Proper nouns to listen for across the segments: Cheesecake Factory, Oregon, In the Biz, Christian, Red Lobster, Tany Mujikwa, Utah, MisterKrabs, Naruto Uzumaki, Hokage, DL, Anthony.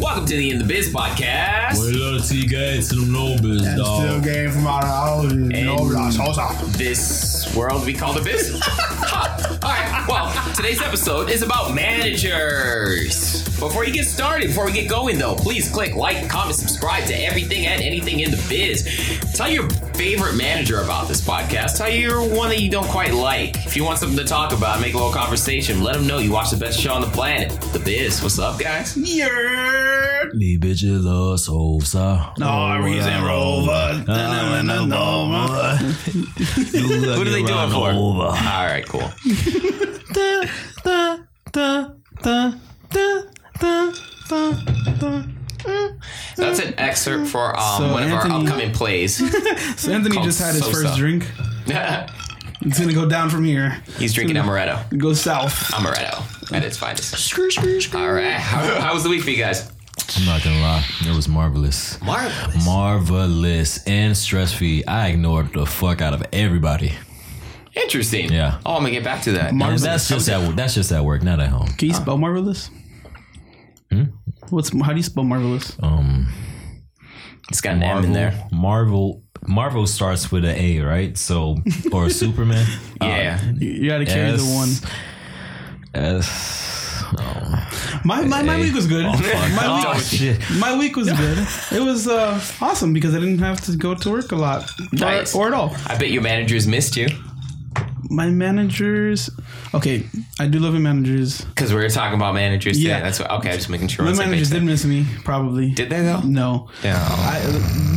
Welcome to the In the Biz podcast. Well, let's see, guys. Still no biz, and dog. Still game from out of this world we call the biz. All right. Well, today's episode is about managers. Before you get started, before we get going, though, please click like, comment, subscribe to everything and anything in the biz. Tell your favorite manager about this podcast. Tell your one that you don't quite like. If you want something to talk about, make a little conversation. Let them know you watch the best show on the planet, The Biz. What's up, guys? Yeah. Me bitches are salsa. No, reason rover. What are they doing for? All right, cool. That's an excerpt for one of our upcoming plays. So Anthony just had his first drink. It's going to go down from here. He's drinking amaretto. Go south. Amaretto at its finest. All right. How was the week for you guys? I'm not gonna lie, it was marvelous. Marvelous and stress-free. I ignored the fuck out of everybody. Interesting. Yeah. Oh, I'm gonna get back to that. Marvelous. And that's just at work, not at home. Can you spell marvelous? How do you spell marvelous? It's got an M in there. Marvel starts with an A, right? So, or Superman. Yeah. You gotta carry the one. S. Oh, my week was good. My week was good. It was awesome because I didn't have to go to work a lot or at all. I bet your managers missed you. My managers. Okay, I do love my managers because we're talking about managers. Yeah, today. That's what. Okay, I'm just making sure. My managers did miss me, probably. Did they though? No. Yeah.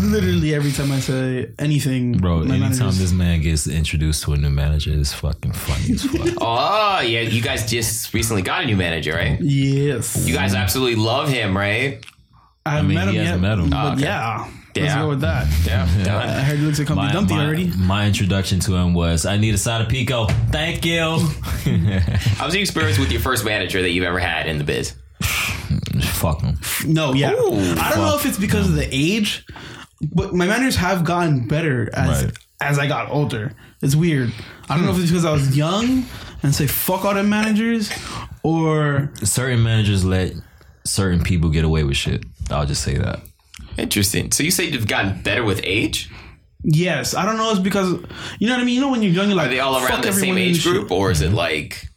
Literally every time I say anything, bro. Anytime this man gets introduced to a new manager, it's fucking funny as fuck. Oh yeah, you guys just recently got a new manager, right? Yes. You guys absolutely love him, right? I haven't met him yet. But okay. Yeah. Yeah. Let's go with that. Yeah. I heard he looks like Humpty Dumpty already. My introduction to him was, I need a side of pico. Thank you. How was your experience with your first manager that you've ever had in the biz? Fuck him. No, yeah. Ooh, I don't know if it's because of the age, but my managers have gotten better as I got older. It's weird. I don't know if it's because I was young and say fuck all them managers, or certain managers let certain people get away with shit. I'll just say that. Interesting. So you say you've gotten better with age? Yes. I don't know. It's because, you know what I mean? You know when you're young, you're like, are they all around the same age group? Or is it like...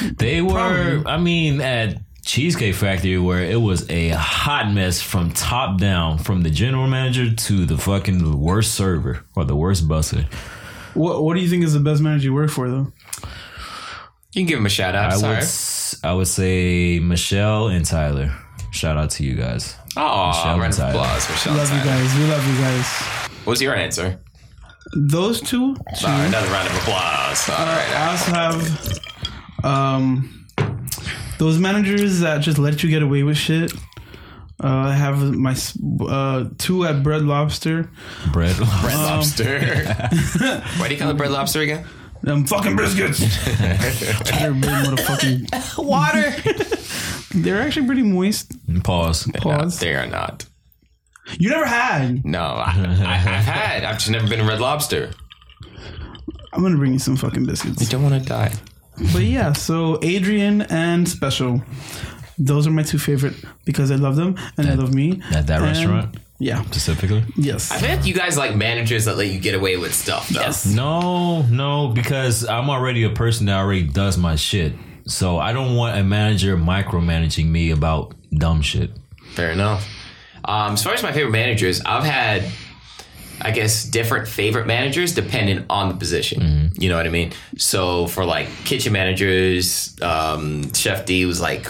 They were, I mean, at Cheesecake Factory, where it was a hot mess from top down, from the general manager to the fucking worst server or the worst busser. What do you think is the best manager you work for, though? You can give him a shout out. I would say Michelle and Tyler. Shout out to you guys. Oh, round of applause for Michelle. We love you guys. What was your answer? Those two? Sorry, another round of applause. All right. I also have those managers that just let you get away with shit. I have my two at Red Lobster. Red Lobster. Why do you call it Red Lobster again? Them fucking briskets. Water. They're actually pretty moist. Pause. They are not. You never had? No, I've had. I've just never been a Red Lobster. I'm gonna bring you some fucking biscuits. You don't want to die. But yeah, so Adrian and Special, those are my two favorite because I love them and they love me. At that restaurant. Yeah. Specifically? Yes. I bet you guys like managers that let you get away with stuff, though. Yes. No, because I'm already a person that already does my shit. So I don't want a manager micromanaging me about dumb shit. Fair enough. As far as my favorite managers, I've had, I guess, different favorite managers depending on the position. Mm-hmm. You know what I mean? So for like kitchen managers, Chef D was like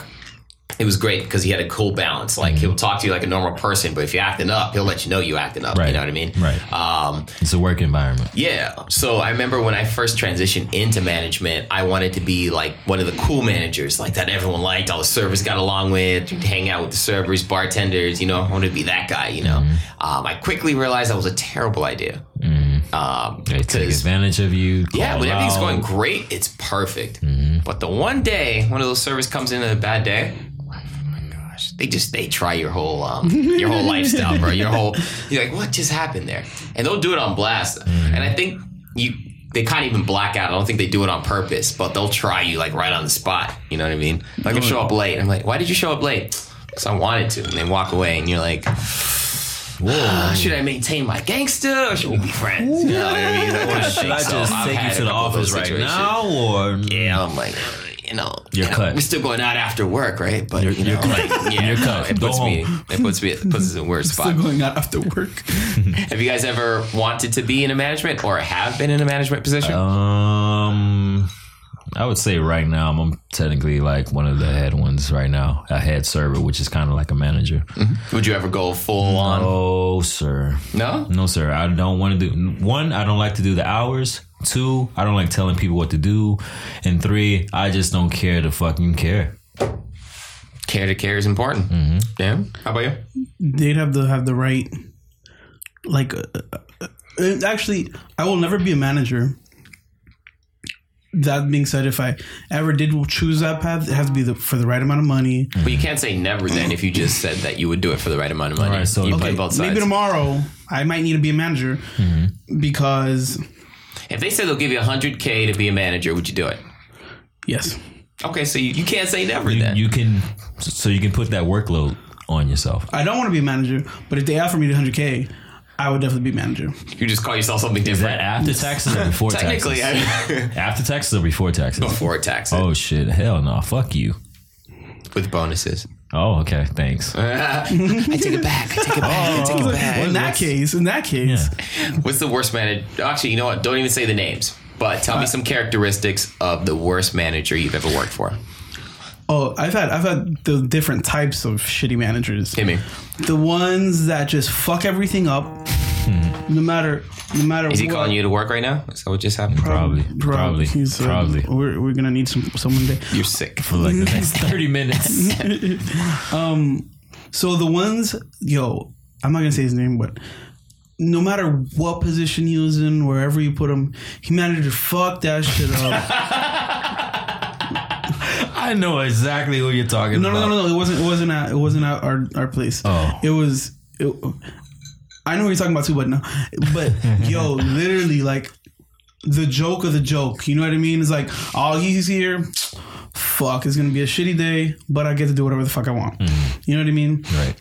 it was great because he had a cool balance. Like he'll talk to you like a normal person, but if you're acting up, he'll let you know you're acting up. Right. You know what I mean? Right. It's a work environment. Yeah. So I remember when I first transitioned into management, I wanted to be like one of the cool managers, like that everyone liked, all the servers got along with, hang out with the servers, bartenders, you know, I wanted to be that guy, you know. I quickly realized that was a terrible idea. They take advantage of you. Yeah, when everything's going great, it's perfect. But the one day one of those servers comes in on a bad day, they try your whole lifestyle, bro. You're like, what just happened there? And they'll do it on blast. And I think they can't even black out. I don't think they do it on purpose, but they'll try you like right on the spot. You know what I mean? Like I show up late. I'm like, why did you show up late? Because I wanted to. And they walk away, and you're like, should I maintain my gangster or should we be friends? You know what I mean? Like, should I just take you to the office right now? Or yeah, I'm like, you know, you're cut. We're still going out after work, right? But you know, like, yeah, you're cut. It puts us in a weird spot. Still going out after work. Have you guys ever wanted to be in a management or have been in a management position? I would say right now I'm technically like one of the head ones right now. A head server, which is kind of like a manager. Mm-hmm. Would you ever go full on? No, sir. No? No, sir. I don't want to do... One, I don't like to do the hours. Two, I don't like telling people what to do. And three, I just don't care to fucking care. Care to care is important. Mm-hmm. Yeah. How about you? They'd have the right... Like... actually, I will never be a manager. That being said, if I ever did choose that path, it has to be for the right amount of money. But you can't say never then if you just said that you would do it for the right amount of money. All right, so you play both sides. Maybe tomorrow I might need to be a manager because... If they said they'll give you $100K to be a manager, would you do it? Yes. Okay, so you can't say never then. You can put that workload on yourself. I don't want to be a manager, but if they offer me the $100K... I would definitely be manager. You just call yourself something different. Is that after taxes or before taxes? Technically, after taxes or before taxes? Before taxes. Oh, shit. Hell no. Fuck you. With bonuses. Oh, okay. Thanks. I take it back. In that case. Yeah. What's the worst manager? Actually, you know what? Don't even say the names. But tell me some characteristics of the worst manager you've ever worked for. Oh, I've had the different types of shitty managers. Hit me. The ones that just fuck everything up, no matter. Is he calling you to work right now? Is that what just happened? Probably. We're gonna need someone there. You're sick for like the next 30 minutes. So the ones, I'm not gonna say his name, but no matter what position he was in, wherever you put him, he managed to fuck that shit up. I know exactly who you're talking about. No. It wasn't at our place. Oh. I know what you're talking about too, but literally like the joke of the joke. You know what I mean? It's like, oh, he's here. Fuck, it's gonna be a shitty day, but I get to do whatever the fuck I want. You know what I mean? Right.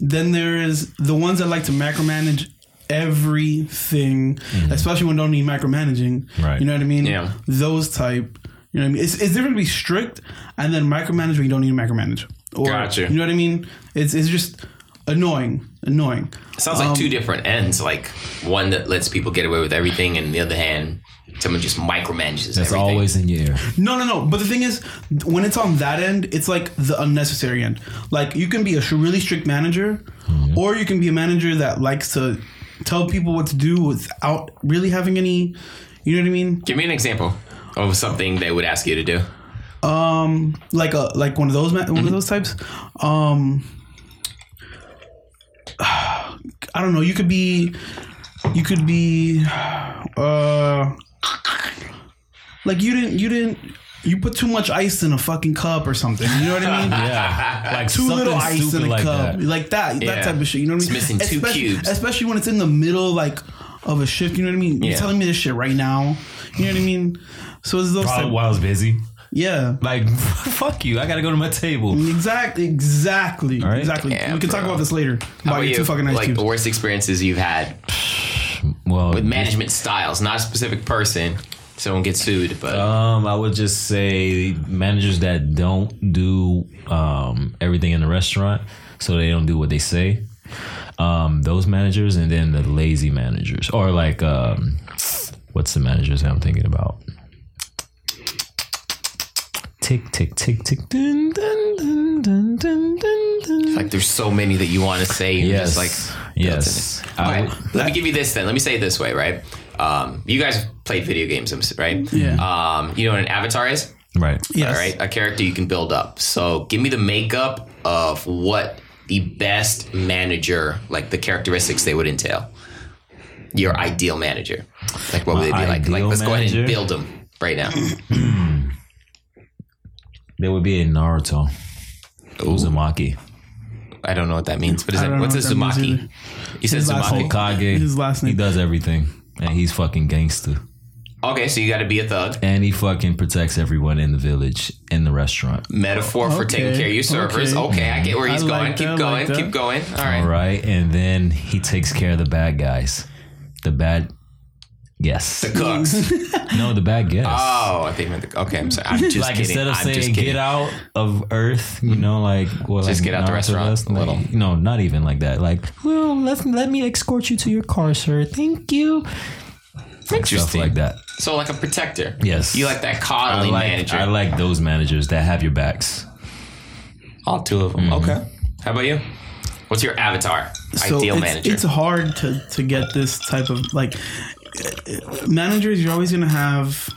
Then there is the ones that like to macromanage everything, especially when don't need micromanaging. Right. You know what I mean? Yeah. Those type. You know what I mean? It's different to be strict and then micromanage when you don't need to micromanage. Or, gotcha. You know what I mean? It's just annoying. It sounds like two different ends. Like one that lets people get away with everything, and the other hand, someone just micromanages everything. That's always in your ear. No. But the thing is, when it's on that end, it's like the unnecessary end. Like you can be a really strict manager, or you can be a manager that likes to tell people what to do without really having any... You know what I mean? Give me an example. Of something they would ask you to do, like one of those types. I don't know. You could be like you didn't. You put too much ice in a fucking cup or something. You know what I mean? Yeah. Like too little ice in a cup. That type of shit. You know what I mean? It's missing two cubes. Especially when it's in the middle, like, of a shift. You know what I mean? Yeah. You're telling me this shit right now. You know what I mean? So it's those probably while I was busy. Yeah. Like, fuck you. I got to go to my table. Exactly. All right? Exactly. Yeah, we can talk about this later. How about your two fucking ice cubes. Like the worst experiences you've had with management styles, not a specific person. Someone gets sued, but I would just say managers that don't do everything in the restaurant, so they don't do what they say. Those managers, and then the lazy managers, or like what's the managers that I'm thinking about? Tick, tick, tick, tick. Dun, dun, dun, dun, dun, dun, dun. It's like there's so many that you want to say. Yes. Just like, yes. All right. Let me give you this then. Let me say it this way, right? You guys have played video games, right? Yeah. You know what an avatar is? Right. Yes. All right. A character you can build up. So give me the makeup of what the best manager, like the characteristics they would entail. Your ideal manager. Like what would they be like? Like let's go ahead and build them right now. There would be a Naruto Uzumaki. I don't know what that means. But what's a Uzumaki? He says Uzumaki. Hokage. His last name. He does everything. And he's fucking gangster. Okay, so you got to be a thug. And he fucking protects everyone in the village, in the restaurant. Metaphor for taking care of your servers. Okay, I get where he's going. Keep going. Keep going. All right. All right. And then he takes care of the bad guys. Yes. The cooks. No, the bad guests. Oh, I think okay, I'm sorry. I'm just like, kidding. Instead of saying get out of Earth, you know, like... Well, just like, get out the restaurant a little. Like, no, not even like that. Like, well, let me escort you to your car, sir. Thank you. Interesting. Stuff like that. So like a protector. Yes. You like that coddling manager. I like those managers that have your backs. All two of them. Mm-hmm. Okay. How about you? What's your avatar? So ideal manager. It's hard to get this type of... like. Managers, you're always going to have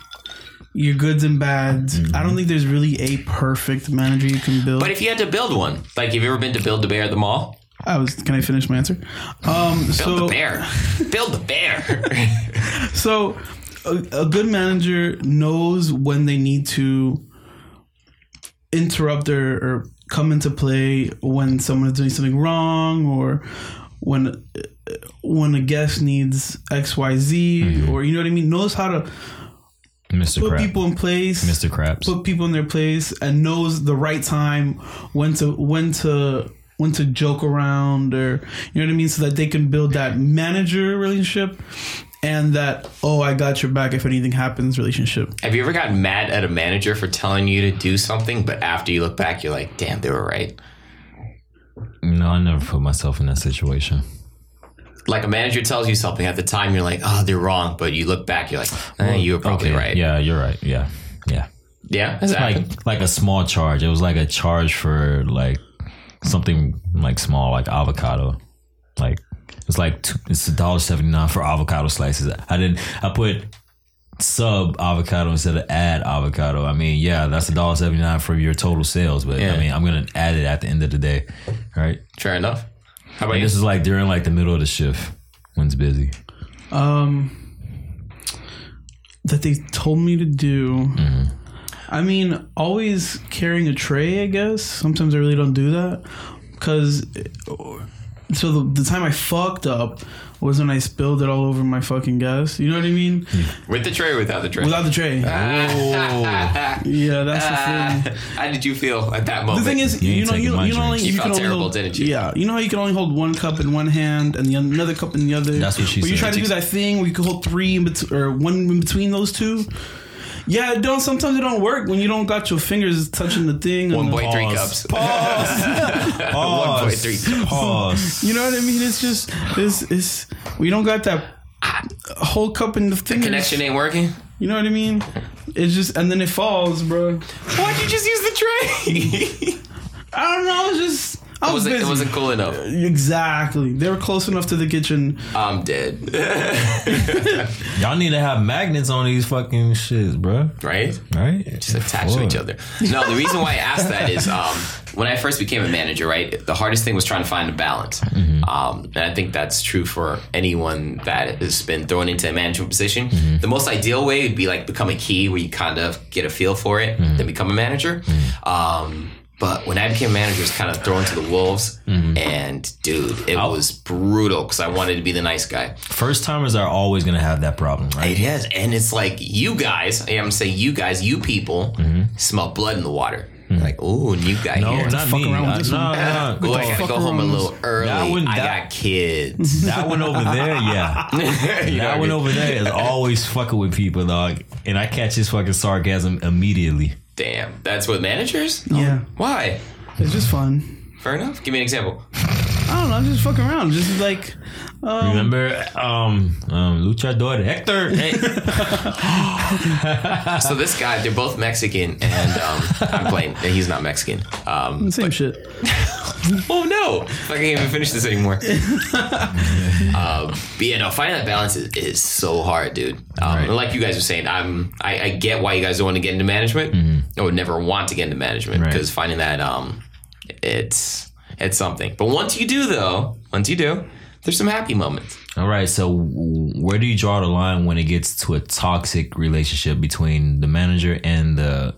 your goods and bads. Mm-hmm. I don't think there's really a perfect manager you can build. But if you had to build one, like, have you ever been to Build-A-Bear at the mall? Can I finish my answer? Build-A-Bear. Build-A-Bear. So a good manager knows when they need to interrupt or come into play when someone's doing something wrong or when a guest needs X, Y, Z, or you know what I mean? Knows how to put people in place. MisterKrabs. Put people in their place and knows the right time when to joke around or you know what I mean? So that they can build that manager relationship and that, oh, I got your back if anything happens relationship. Have you ever gotten mad at a manager for telling you to do something, but after you look back, you're like, damn, they were right? No, I never put myself in that situation. Like a manager tells you something at the time, you're like, oh, they're wrong. But you look back, you're like, you were probably right. Yeah, you're right. Yeah. Yeah, exactly. Like a small charge. It was like a charge for like something like small, like avocado. Like it's it's $1.79 for avocado slices. I put sub avocado instead of add avocado. I mean, yeah, that's $1.79 for your total sales. But yeah. I mean, I'm going to add it at the end of the day. Right? Fair enough. How about this is like during like the middle of the shift when it's busy. That they told me to do. Mm-hmm. I mean, always carrying a tray, I guess. Sometimes I really don't do that because. So the time I fucked up was when I spilled it all over my fucking guest. You know what I mean? With the tray or without the tray? Without the tray. Yeah, that's the thing. How did you feel at that moment? The thing is, you felt terrible, didn't you? Yeah. You know how you can only hold one cup in one hand and another cup in the other? That's what she said. But you try to do that thing where you can hold three or one in between those two. Yeah, sometimes it don't work when you don't got your fingers touching the thing. 1.3 cups. Pause. 1.3 cups. Pause. You know what I mean? It's just it's we don't got that whole cup in the thing. The connection ain't working. You know what I mean? It's just and then it falls, bro. Why'd you just use the tray? I don't know. It's just. It wasn't cool enough. Exactly. They were close enough to the kitchen. I'm dead. Y'all need to have magnets on these fucking shits, bro. Right? Just attached to each other. No, the reason why I asked that is when I first became a manager, right, the hardest thing was trying to find a balance. Mm-hmm. And I think that's true for anyone that has been thrown into a management position. Mm-hmm. The most ideal way would be like become a key where you kind of get a feel for it, then become a manager. Mm-hmm. But when I became manager, it was kind of thrown to the wolves. Mm-hmm. And, dude, it was brutal because I wanted to be the nice guy. First-timers are always going to have that problem, right? It is. And it's like you guys, I'm going to say you guys, you people, smell blood in the water. Mm-hmm. Like, ooh, new guy here. Not fuck me. Around with this one. No. I got to go home a little early. I got kids. That one over there, yeah. That one over there is always fucking with people, dog. And I catch his fucking sarcasm immediately. Damn, that's what managers? Yeah. Why? It's just fun. Fair enough. Give me an example. I don't know, I'm just fucking around. Just like remember Luchador Hector. Hey. So this guy, they're both Mexican, and I'm playing. He's not Mexican. Same shit. Oh no! I can't even finish this anymore. But yeah, no, finding that balance is so hard, dude. Right. Like you guys were saying, I get why you guys don't want to get into management. Mm-hmm. I would never want to get into management because finding that it's something. But once you do, there's some happy moments. All right, so where do you draw the line when it gets to a toxic relationship between the manager and the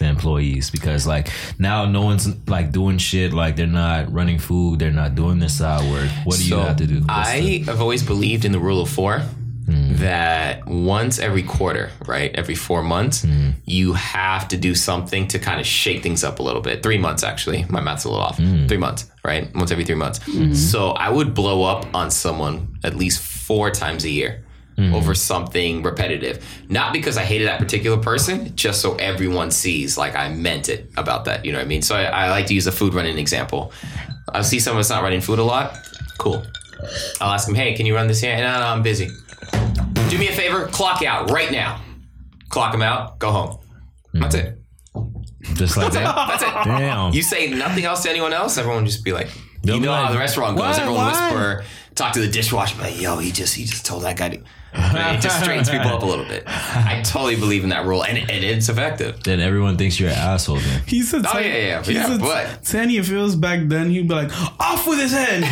employees? Because like now no one's like doing shit, like they're not running food, they're not doing their side work. What do you have to do? I've always believed in the rule of four. Mm. That once every quarter, right, every 4 months, you have to do something to kind of shake things up a little bit. 3 months, actually. My math's a little off. 3 months, right? Once every 3 months. Mm-hmm. So I would blow up on someone at least 4 times a year over something repetitive. Not because I hated that particular person, just so everyone sees, like, I meant it about that. You know what I mean? So I like to use a food running example. I'll see someone that's not running food a lot. Cool. I'll ask them, hey, can you run this here? No, I'm busy. Do me a favor, clock out right now. Clock them out, go home. That's it. Just like that? That's it. Damn. You say nothing else to anyone else, everyone just be like, you know how the restaurant goes. Everyone whisper, talk to the dishwasher, like, yo, he just told that guy to... It just straightens people up a little bit. I totally believe in that rule, and it's effective. Then everyone thinks you're an asshole. Then. He said, but Tany, if it was back then, he'd be like, off with his head.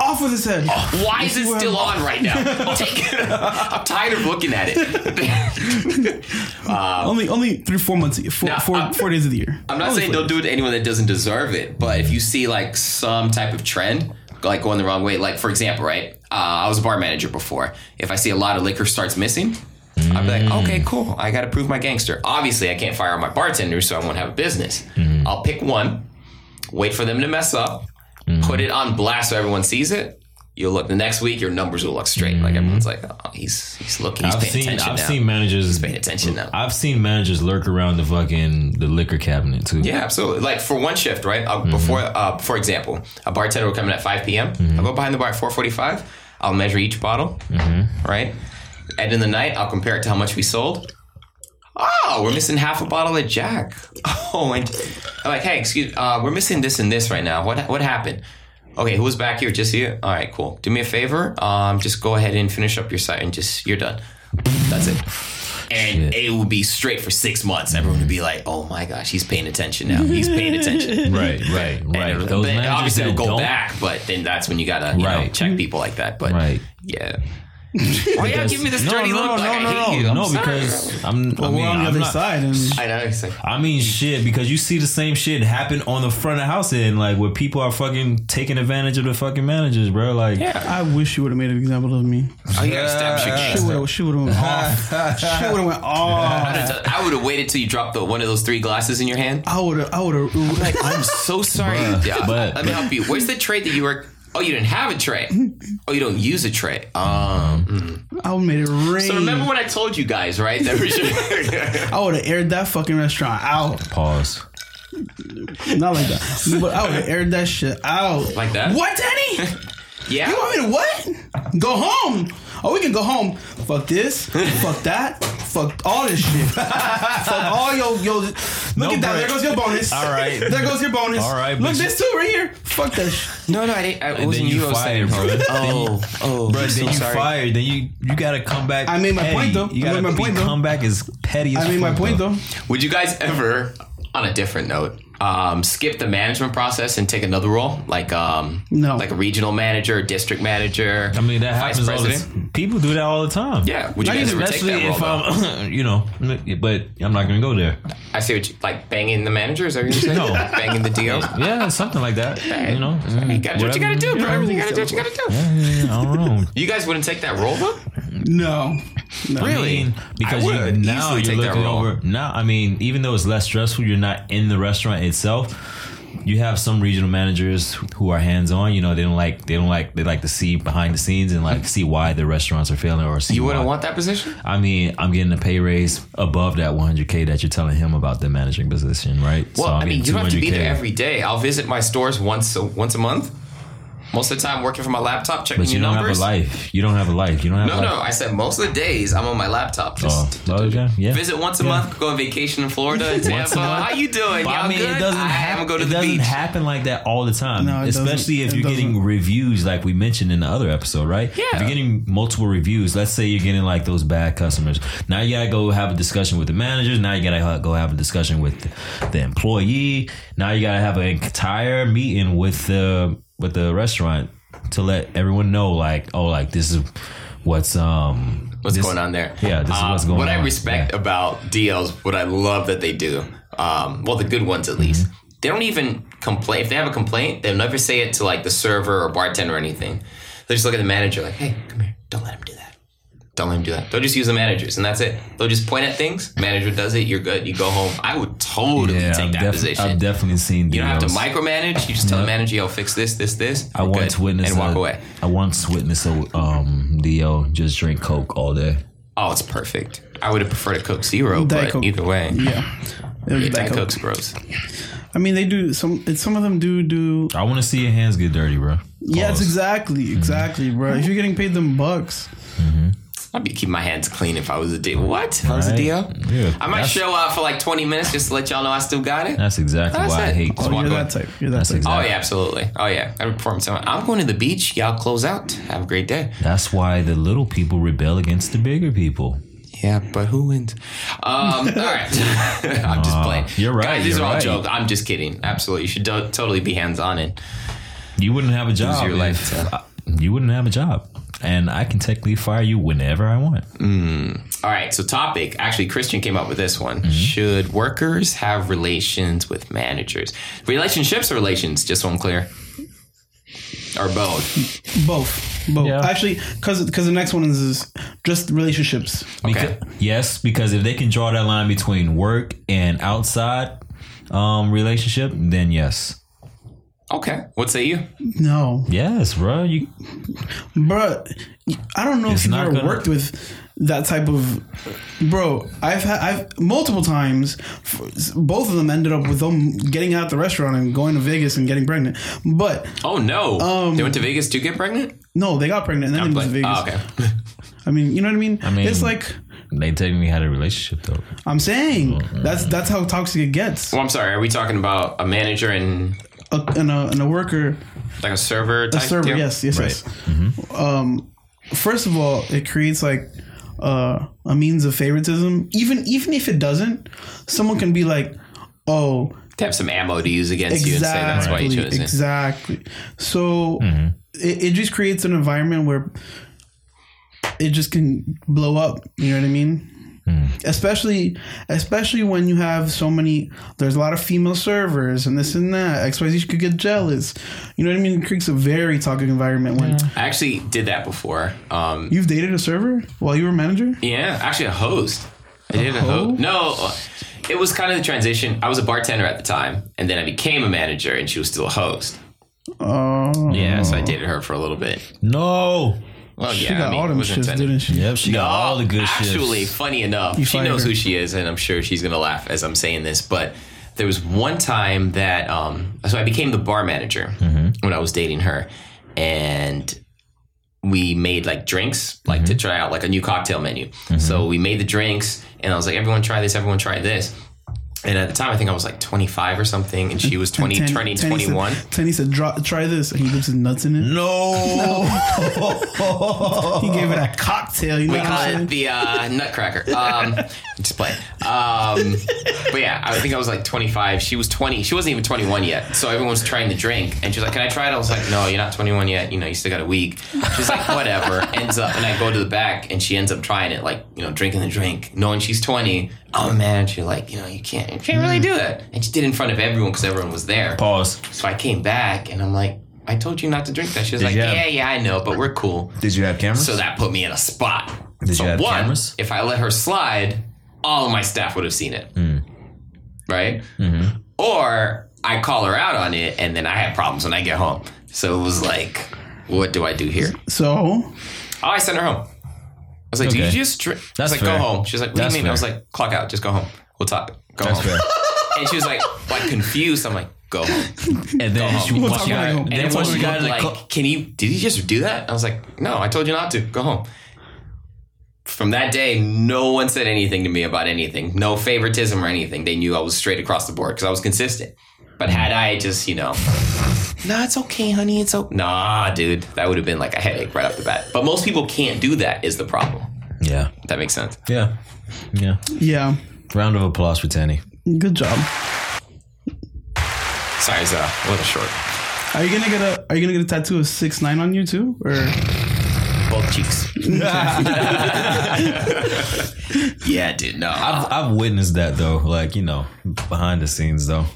Off with his head. Oh, why is it still on right now? I'm tired of looking at it. Only 3-4 months, 4 days of the year. I'm not only saying don't do it to anyone that doesn't deserve it, but if you see like some type of trend, like going the wrong way, like for example, right? I was a bar manager before. If I see a lot of liquor starts missing, I'd be like, okay, cool. I got to prove my gangster. Obviously, I can't fire on my bartenders, so I won't have a business. Mm-hmm. I'll pick one, wait for them to mess up. Mm-hmm. Put it on blast so everyone sees it. You'll look the next week, your numbers will look straight. Mm-hmm. Like everyone's like, oh, he's looking, he's paying attention now. I've seen managers lurk around the liquor cabinet too. Yeah, absolutely. Like for one shift, right? For example, a bartender will come in at 5 p.m. Mm-hmm. I'll go behind the bar at 4:45. I'll measure each bottle, right? And in the night, I'll compare it to how much we sold. Oh, we're missing half a bottle of Jack. Oh, and I'm like, hey, excuse, we're missing this and this right now. What happened? Okay, who was back here? Just you? All right, cool. Do me a favor. Just go ahead and finish up your site and you're done. That's it. And it would be straight for 6 months. Everyone would be like, oh my gosh, he's paying attention now. He's paying attention. Right. And obviously it'll go back, but then that's when you got to check people like that. But yeah. Why y'all give me this dirty look? Because we're on the other side. I know. I mean, shit. Because you see the same shit happen on the front of the house end, like where people are fucking taking advantage of the fucking managers, bro. Like, I wish you would have made an example of me. Oh, you gotta step. She would have went off. I would have waited till you dropped one of those 3 glasses in your hand. I would have. I'm like, I'm so sorry. Let me help you. Where's the tray that you were? Oh, you didn't have a tray. Oh, you don't use a tray. I would have made it rain. So remember when I told you guys, right? That we I would have aired that fucking restaurant out. Pause. Not like that. But I would have aired that shit out. Like that? What, Tany? Yeah. You want me to what? Go home. Oh, we can go home. Fuck this. Fuck that. Fuck all this shit. Fuck all yo. Look at that. There goes your bonus. All right. There goes your bonus. All right. Look, this too right here. Fuck that shit. No, I didn't. I wasn't you fired, bro. Oh, bro. Then you fired. Then you got to come back. I made my point though. You got to come back as petty as fuck. I made my point though. Would you guys ever, on a different note, skip the management process and take another role, like like a regional manager, district manager? I mean, that happens all the time. People do that all the time. Yeah, would you guys ever take that role? If I'm, but I'm not gonna go there. I see what you like, banging the manager. Is that what you're saying? No, banging the DO. Yeah, something like that. You know, you gotta do what you gotta do, bro. You gotta do what you gotta do. Yeah, I don't know. You guys wouldn't take that role though? No. Really? I mean, because now you're looking over. Now, I mean, even though it's less stressful, you're not in the restaurant itself. You have some regional managers who are hands-on. You know, they like to see behind the scenes and like see why the restaurants are failing or see. You wouldn't want that position? I mean, I'm getting a pay raise above that $100K that you're telling him about the managing position, right? Well, so, I mean, you don't have to be there every day. I'll visit my stores once a month. most of the time working from my laptop, checking your numbers. But you don't have a life. You don't have a life. No. I said most of the days I'm on my laptop. Just visit once a month, go on vacation in Florida. And say, how you doing? Y'all good? It doesn't happen like that all the time. No, especially if you're getting reviews like we mentioned in the other episode, right? Yeah. If you're getting multiple reviews, let's say you're getting like those bad customers. Now you got to go have a discussion with the managers. Now you got to go have a discussion with the employee. Now you got to have an entire meeting with the restaurant to let everyone know this is what's going on there. Yeah, this is what's going on. What I respect about DLs, what I love that they do, the good ones at least, they don't even complain. If they have a complaint, they'll never say it to the server or bartender or anything. They just look at the manager like, hey, come here. Don't let him do that. Don't let him do that. They'll just use the managers and that's it. They'll just point at things. Manager does it. You're good. You go home. I would totally take that position. I've definitely seen that. You don't have to micromanage. You just tell the manager, yo, fix this, this, this. Walk away. I once witnessed a DL just drink Coke all day. Oh, it's perfect. I would have preferred a Coke Zero, but either way. Yeah. Diet Coke's gross. I mean, they do some of them do. I want to see your hands get dirty, bro. Pause. Yeah, it's exactly, bro. If you're getting paid them bucks. Mm-hmm. I'd be keeping my hands clean if I was a DL. What? If I was a DL? Yeah, I might show up for 20 minutes just to let y'all know I still got it. That's exactly why I hate. You're that type. Exactly. Oh, yeah, absolutely. Oh, yeah. I would perform someone. I'm going to the beach. Y'all close out. Have a great day. That's why the little people rebel against the bigger people. Yeah, but who wins? All right. I'm just playing. You're right. Guys, these are all jokes. I'm just kidding. Absolutely. You should totally be hands-on. And you wouldn't have a job. Your life you wouldn't have a job. And I can technically fire you whenever I want. All right. So topic. Actually, Christian came up with this one. Mm-hmm. Should workers have relations with managers? Relationships or relations? Just so I'm clear. Or both? Both. Yeah. Actually, because the next one is just relationships. Okay. Because if they can draw that line between work and outside relationship, then yes. Okay. What say you? No. Yes, bro. Bro, I don't know if you've ever worked with that type of... Bro, I've multiple times, both of them ended up with them getting out the restaurant and going to Vegas and getting pregnant. But... Oh, no. They went to Vegas to get pregnant? No, they got pregnant and then they went to Vegas. Oh, okay. I mean, you know what I mean? It's like... They technically had a relationship, though. I'm saying. Mm-hmm. That's how toxic it gets. Well, I'm sorry. Are we talking about a manager and... And a worker, like a server type, deal? Yes. Mm-hmm. First of all, it creates a means of favoritism. Even if it doesn't, someone can be like, oh, they have some ammo to use against you and say that's why you chose it. Exactly. So it just creates an environment where it just can blow up. You know what I mean? Mm. Especially when you have so many, there's a lot of female servers and this and that. XYZ could get jealous. You know what I mean? It creates a very toxic environment. Yeah. I actually did that before. You've dated a server while you were a manager? Yeah, actually a host. I dated a host. No, it was kind of the transition. I was a bartender at the time, and then I became a manager, and she was still a host. Oh, yeah. So I dated her for a little bit. No. Well, she got all them shifts, didn't she? Yep, she got all the good shifts. Actually, funny enough, she knows who she is, and I'm sure she's going to laugh as I'm saying this, but there was one time that, so I became the bar manager when I was dating her, and we made drinks, to try out a new cocktail menu. Mm-hmm. So we made the drinks, and I was like, everyone try this. And at the time, I think I was 25 or something, and she was 20, turning 21. Tany said, try this, and he puts his nuts in it. No! He gave it a cocktail. You know what I'm saying? We call it the Nutcracker. Just play. But yeah, I think I was 25. She was 20. She wasn't even 21 yet. So everyone was trying the drink, and she was like, can I try it? I was like, no, you're not 21 yet. You still got a week. She's like, whatever. Ends up, and I go to the back, and she ends up trying it, drinking the drink, knowing she's 20. Oh, man. She's like, you can't really do that. And she did in front of everyone because everyone was there. Pause. So I came back and I'm like, I told you not to drink that. She was I know, but we're cool. Did you have cameras? So that put me in a spot. Did you have cameras? If I let her slide, all of my staff would have seen it. Mm. Right? Mm-hmm. Or I call her out on it and then I have problems when I get home. So it was what do I do here? So? Oh, I sent her home. I was like, okay. Did you just drink? I was like, fair. Go home. She was like, what do you mean? Fair. I was like, clock out. Just go home. We'll talk. Go home. Fair. And she was like, like confused. I'm like, go home. And then she walked out. And then once she got like, can you, did you just do that? I was like, no, I told you not to. Go home. From that day, no one said anything to me about anything. No favoritism or anything. They knew I was straight across the board because I was consistent. But had I just, you know, nah, it's okay, honey. It's okay. Nah, dude. That would have been like a headache right off the bat. But most people can't do that is the problem. Yeah. If that makes sense. Yeah. Yeah. Yeah. Round of applause for Tany. Good job. Sorry, it's a little short. Are you gonna get a tattoo of 6'9" on you too? Or both cheeks. Yeah, dude, no. I've witnessed that though, like, you know, behind the scenes though.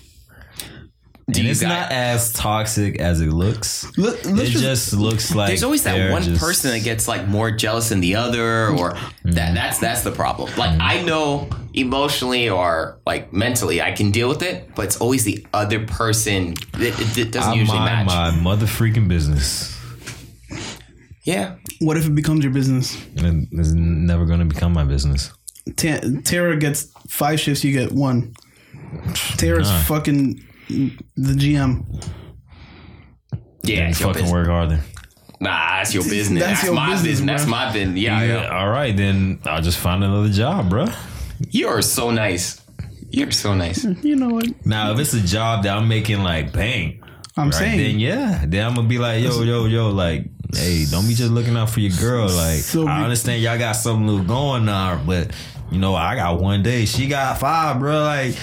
And it's not as toxic as it looks. It just looks like there's always that one person that gets like more jealous than the other, or that's the problem. Like I know emotionally or like mentally, I can deal with it, but it's always the other person that doesn't usually match. I mind my mother freaking business. Yeah. What if it becomes your business? It's never going to become my business. Tara gets 5 shifts, you get 1. Tara's fucking the GM. Yeah, it's your fucking business. Work harder. Nah, that's your business. That's my business. That's my business. Yeah. All right, then I'll just find another job, bro. You're so nice. You're so nice. You know what? Now, if it's a job that I'm making like bang, I'm right, saying, then I'm gonna be like, yo, like, hey, don't be just looking out for your girl. Like, so I understand y'all got something little going on, but you know, I got 1 day, she got 5, bro. Like.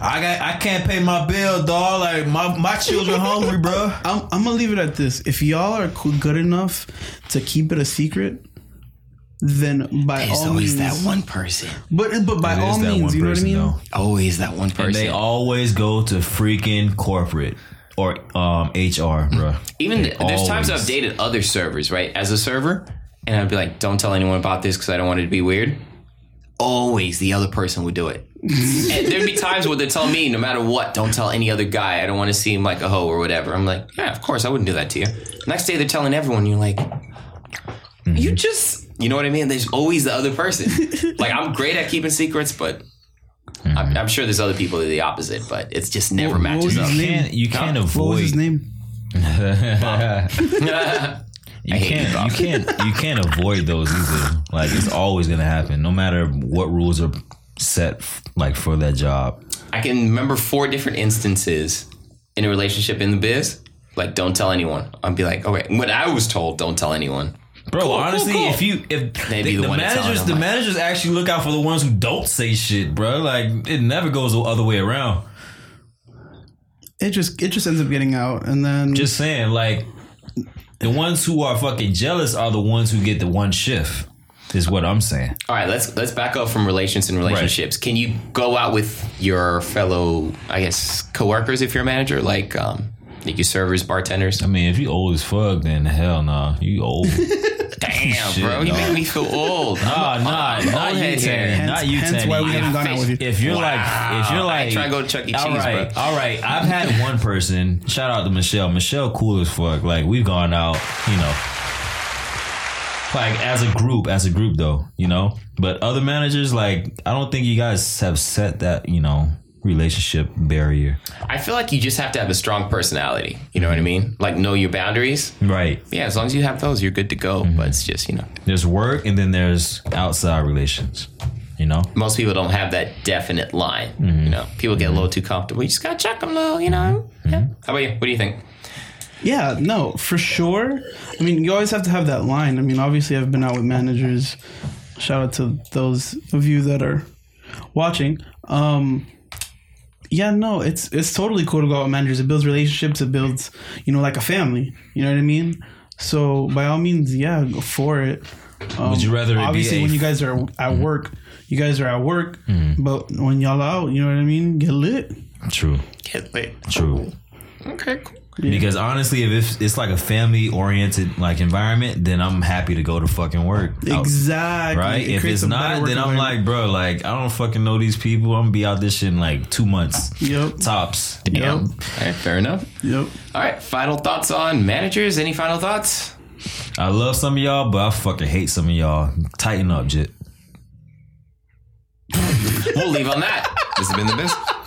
I can't pay my bill, dog. Like my children hungry, bro. I'm gonna leave it at this. If y'all are good enough to keep it a secret, then by there's all means, always that one person. But by all means, you know what I mean. Though. Always that one person. And they always go to freaking corporate or HR, bro. Even there's times I've dated other servers, right? As a server, and I'd be like, "Don't tell anyone about this because I don't want it to be weird." Always the other person would do it. And there'd be times where they'd tell me, no matter what, don't tell any other guy. I don't want to seem like a hoe or whatever. I'm like, yeah, of course, I wouldn't do that to you. Next day, they're telling everyone. You're like, you just, you know what I mean? There's always the other person. Like, I'm great at keeping secrets, but I'm sure there's other people that are the opposite, but it's just never matches up. You can't avoid. What was his name? You can't avoid those either. Like, it's always going to happen, no matter what rules are set like for that job. I can remember 4 different instances in a relationship in the biz. Like, don't tell anyone. I'd be like, okay. When I was told, don't tell anyone. Bro, cool, honestly, cool. if the managers actually look out for the ones who don't say shit, bro. Like, it never goes the other way around. It just ends up getting out, and then just saying, like, the ones who are fucking jealous are the ones who get the 1 shift. Is what I'm saying. All right, let's back up from relations and relationships. Right. Can you go out with your fellow, I guess, coworkers if you're a manager, like you servers, bartenders? I mean, if you old as fuck, then hell nah, you old. Damn, shit, bro, you make me feel old. Not you, Tany. Not you, Tany. Why we haven't gone out with you? If you're like, try to go to Chuck E. Cheese, bro. All right, I've had 1 person. Shout out to Michelle. Michelle, cool as fuck. Like, we've gone out, you know. Like, as a group though, you know? But other managers, like, I don't think you guys have set that, you know, relationship barrier. I feel like you just have to have a strong personality. You know what I mean? Like, know your boundaries. Right. Yeah, as long as you have those, you're good to go. Mm-hmm. But it's just, you know. There's work and then there's outside relations, you know? Most people don't have that definite line, you know? People get a little too comfortable. You just got to check them, though, you know? Yeah. How about you? What do you think? Yeah, no, for sure. I mean, you always have to have that line. I mean, obviously, I've been out with managers. Shout out to those of you that are watching. Yeah, no, it's totally cool to go out with managers. It builds relationships. It builds, you know, like a family. You know what I mean? So by all means, yeah, go for it. Would you rather? Obviously, when you guys are at work, you guys are at work. Mm-hmm. But when y'all out, you know what I mean? Get lit. True. Get lit. True. Okay, cool. Yeah. Because honestly, if it's like a family-oriented like environment, then I'm happy to go to fucking work. Exactly. Right? If it's not, then I'm like, bro, like, I don't fucking know these people. I'm going to be out this shit in like 2 months. Yep. Tops. Yep. All right, fair enough. Yep. All right, final thoughts on managers. Any final thoughts? I love some of y'all, but I fucking hate some of y'all. Tighten up, Jit. We'll leave on that. This has been The Biz.